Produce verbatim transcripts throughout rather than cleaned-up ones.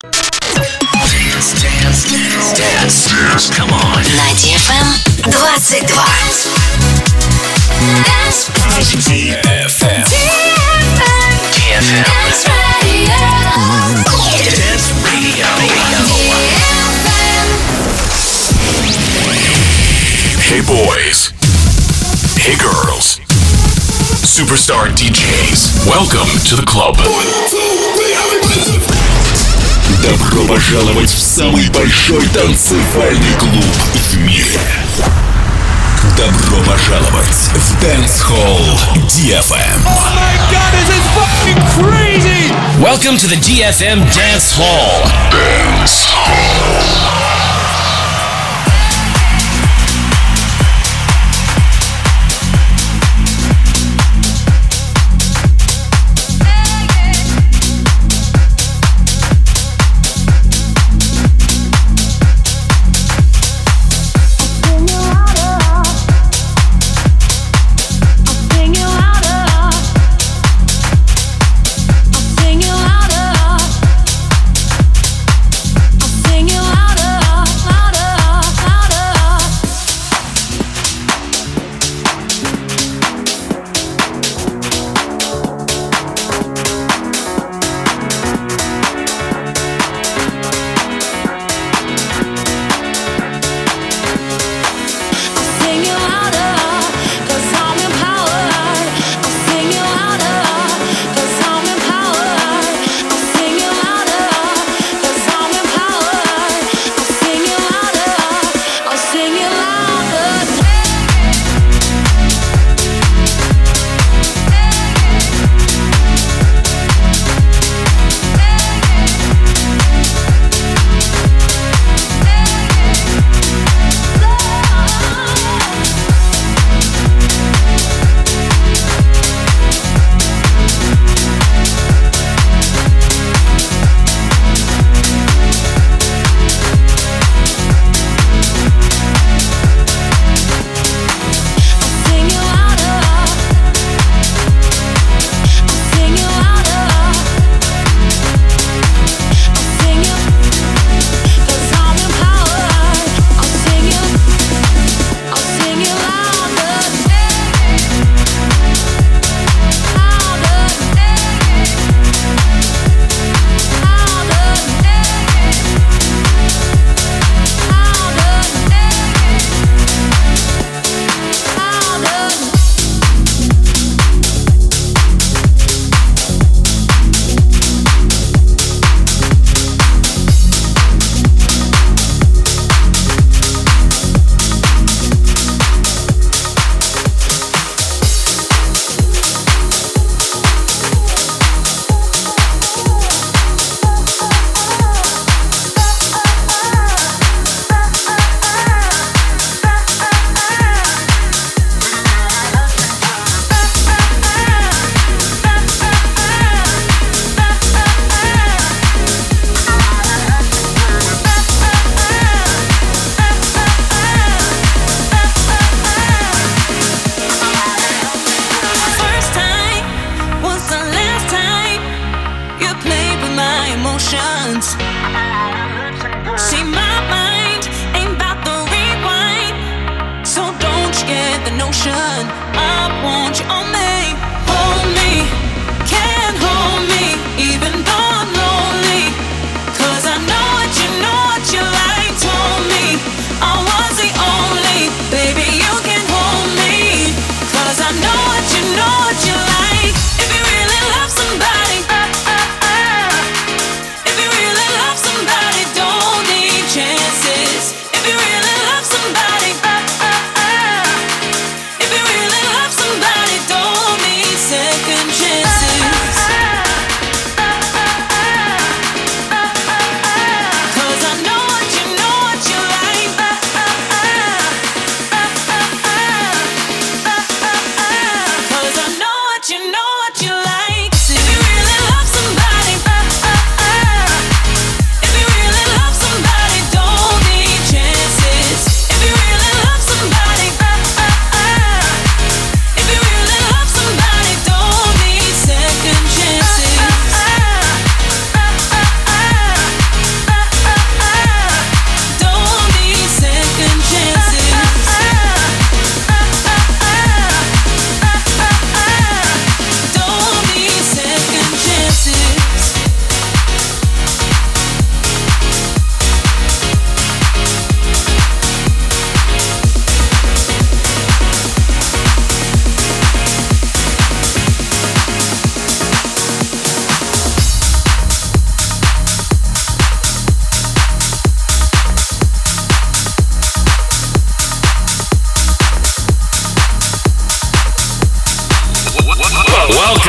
Dance, dance, dance, dance, dance. Come on. На ди эф эм двадцать два. ди эф эм. Dance radio. Dance radio. Hey boys. Hey girls. Superstar ди джейс. Welcome to the club. Добро пожаловать в самый большой танцевальный клуб в мире. Добро пожаловать в Dancehall ди эф эм. Oh my God, this is fucking crazy! Welcome to the ди эф эм Dance Hall. Dance Hall. Don't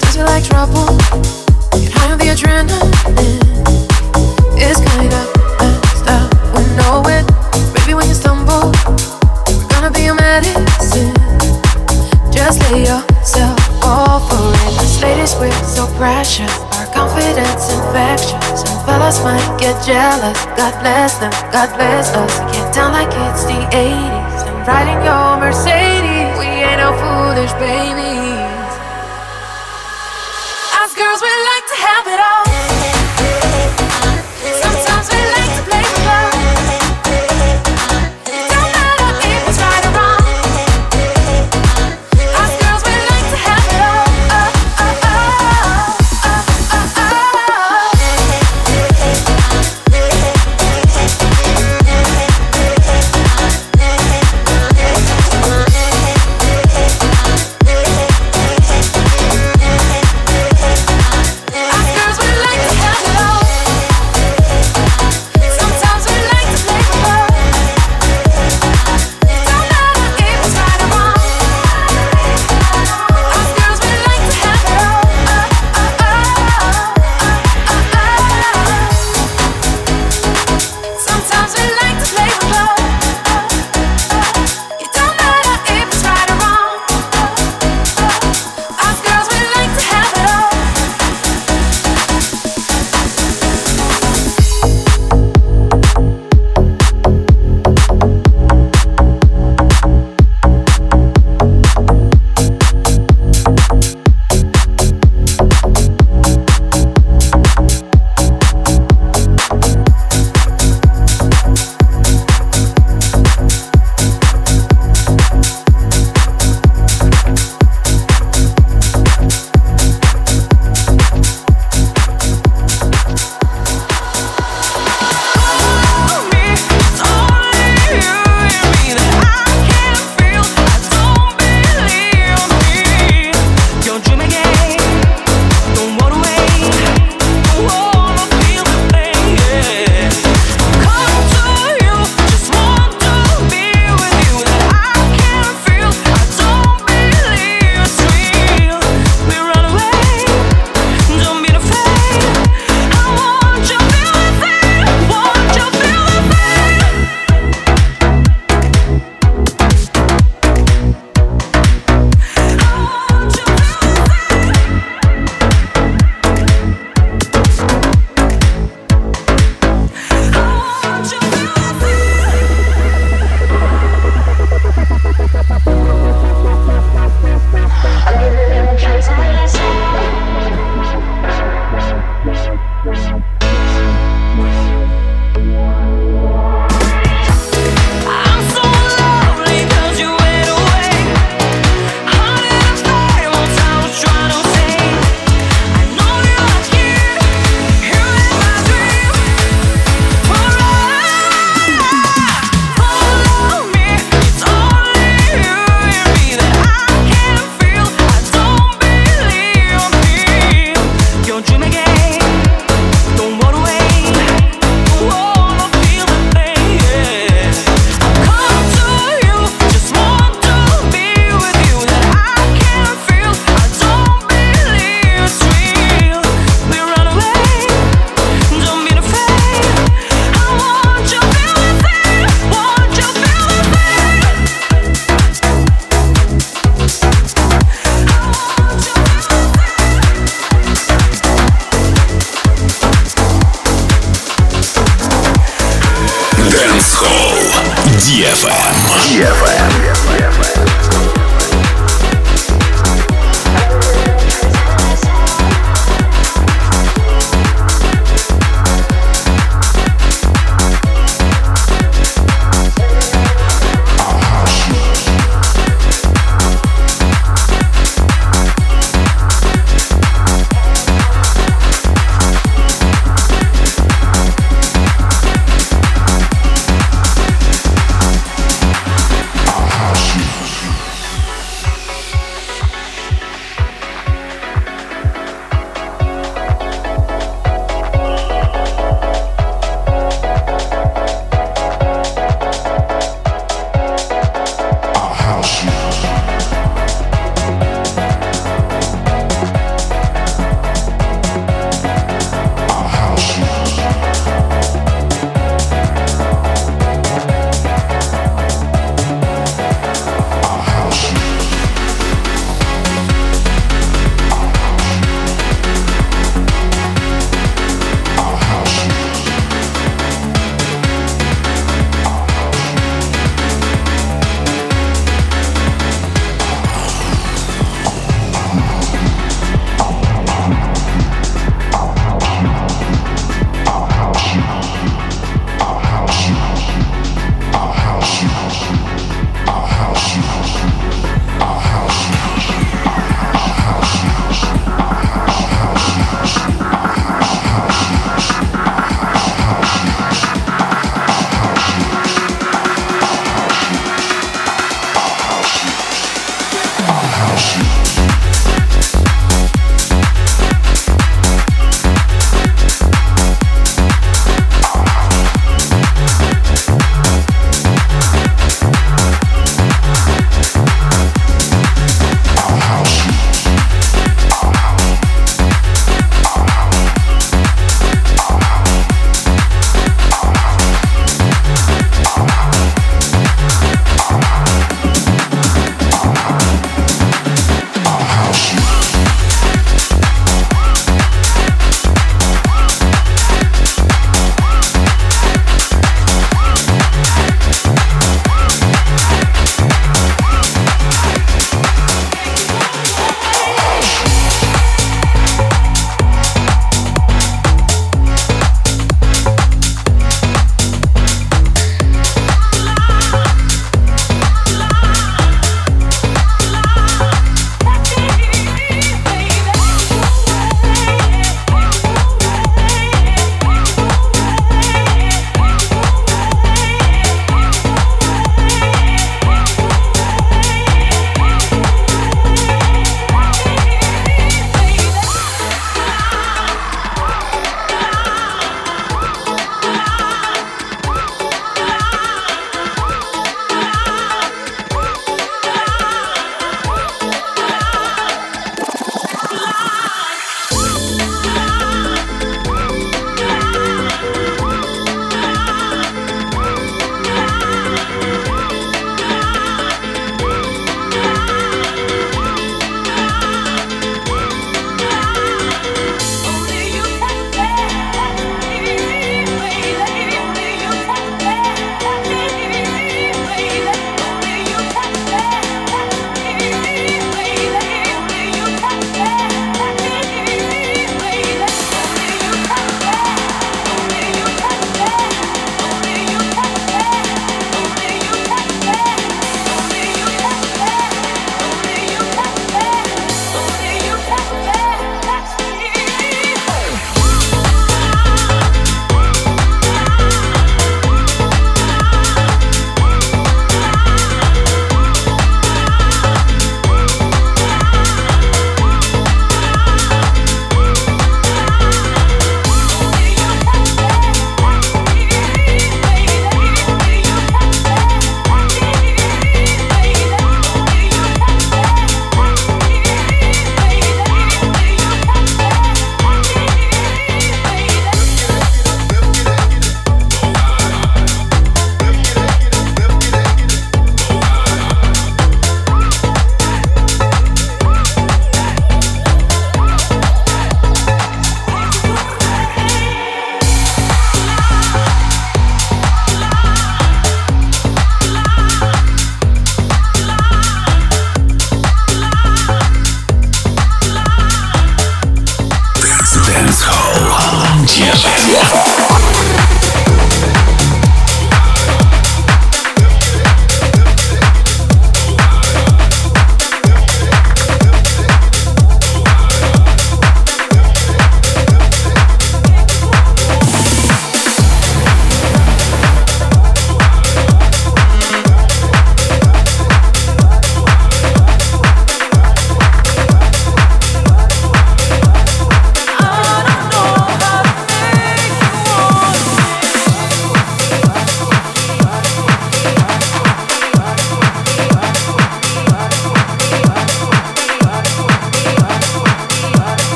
Does it like trouble? Get high on the adrenaline. It's kind of messed up, we know it. Baby, when you stumble, we're gonna be your medicine. Just lay yourself all for it. As ladies, we're so precious. Our confidence infectious. Some fellas might get jealous. God bless them, God bless us. We get down like it's the eighties. I'm riding your Mercedes. We ain't no foolish babies. Us girls, we like to have it all. Sometimes we like to play with love.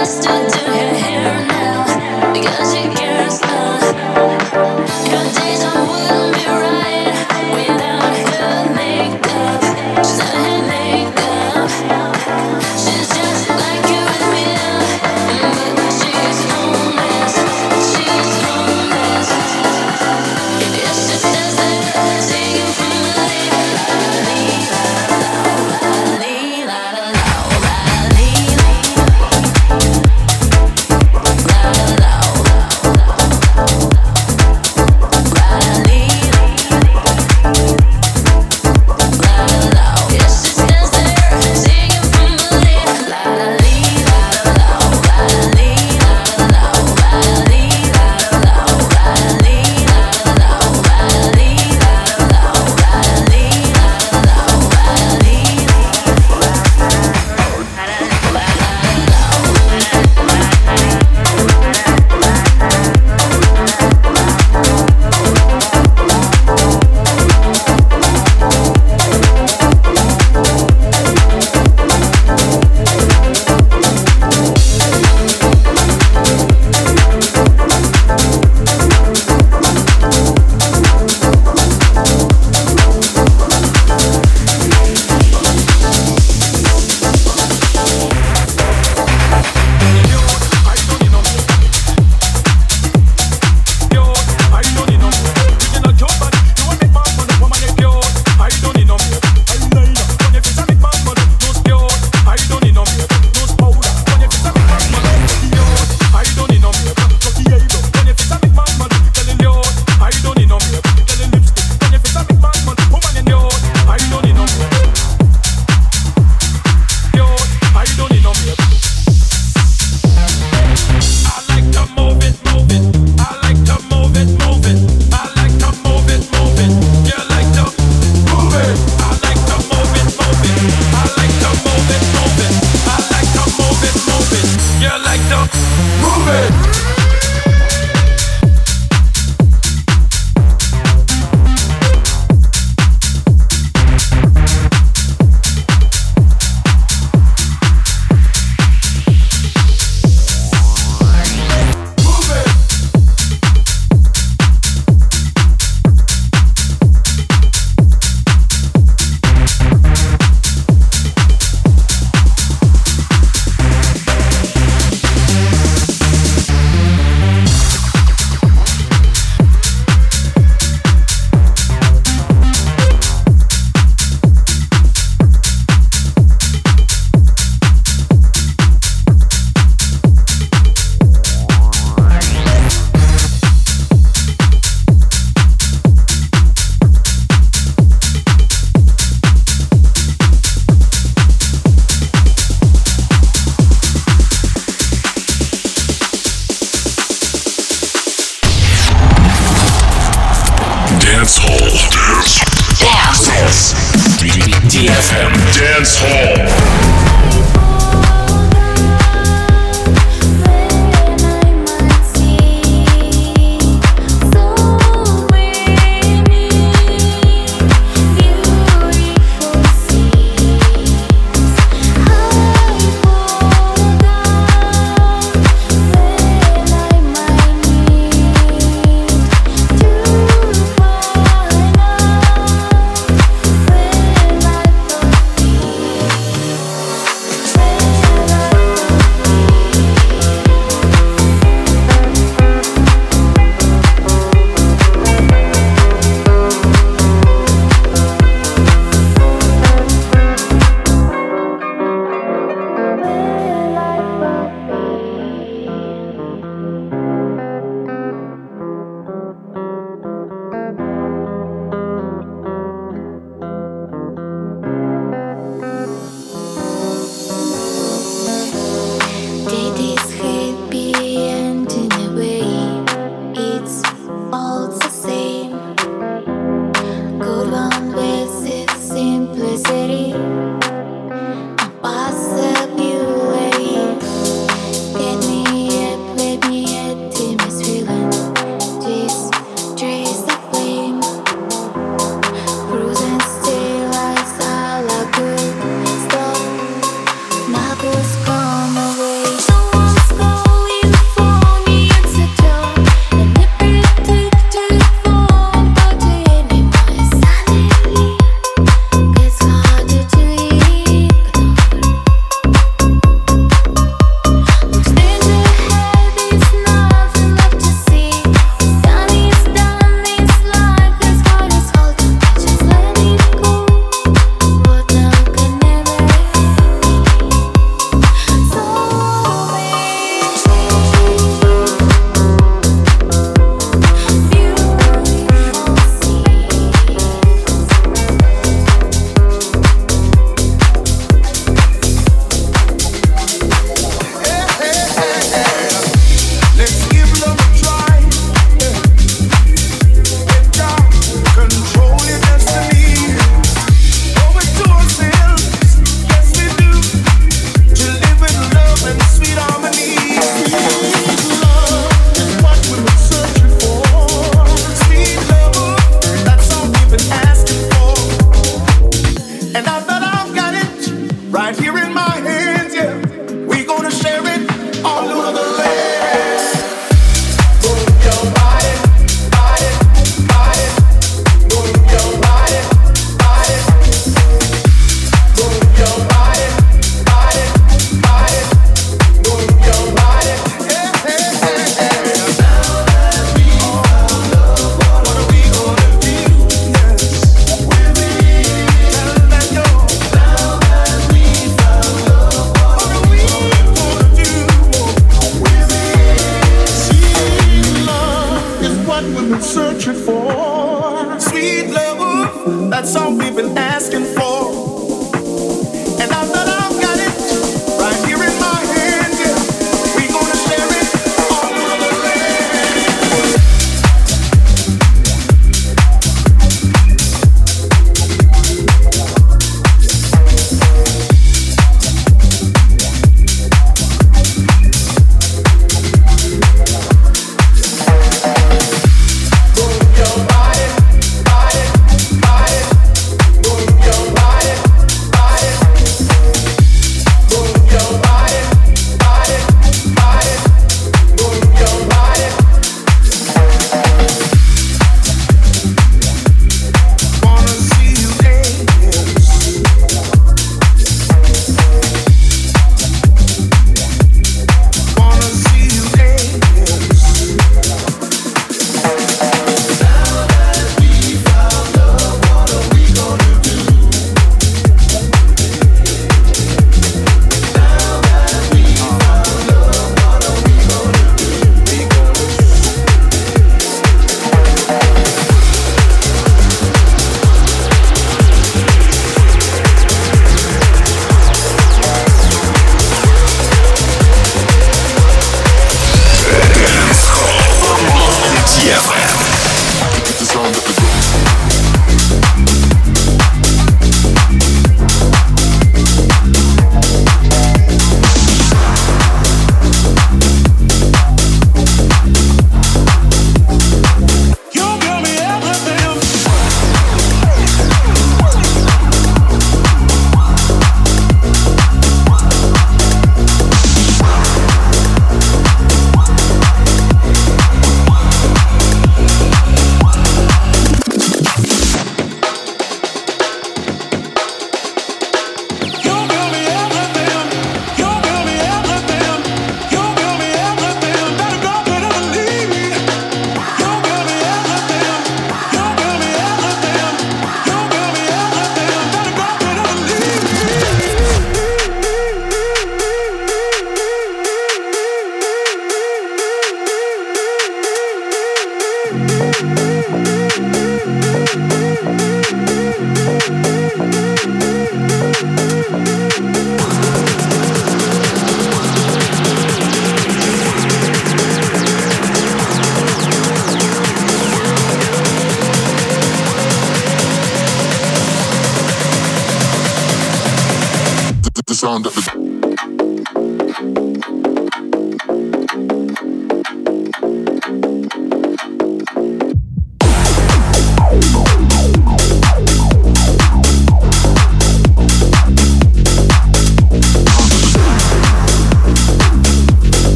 Who's gone away?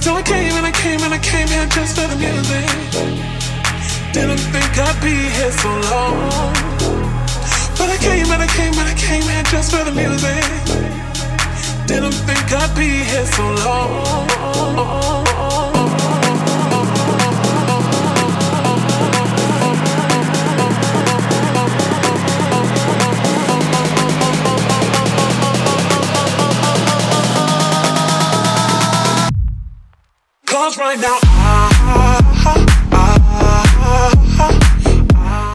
So I came and I came and I came here just for the music. Didn't think I'd be here so long, but I came and I came and I came here just for the music. Didn't think I'd be here so long. Right now, ah, ah, ah, ah, ah.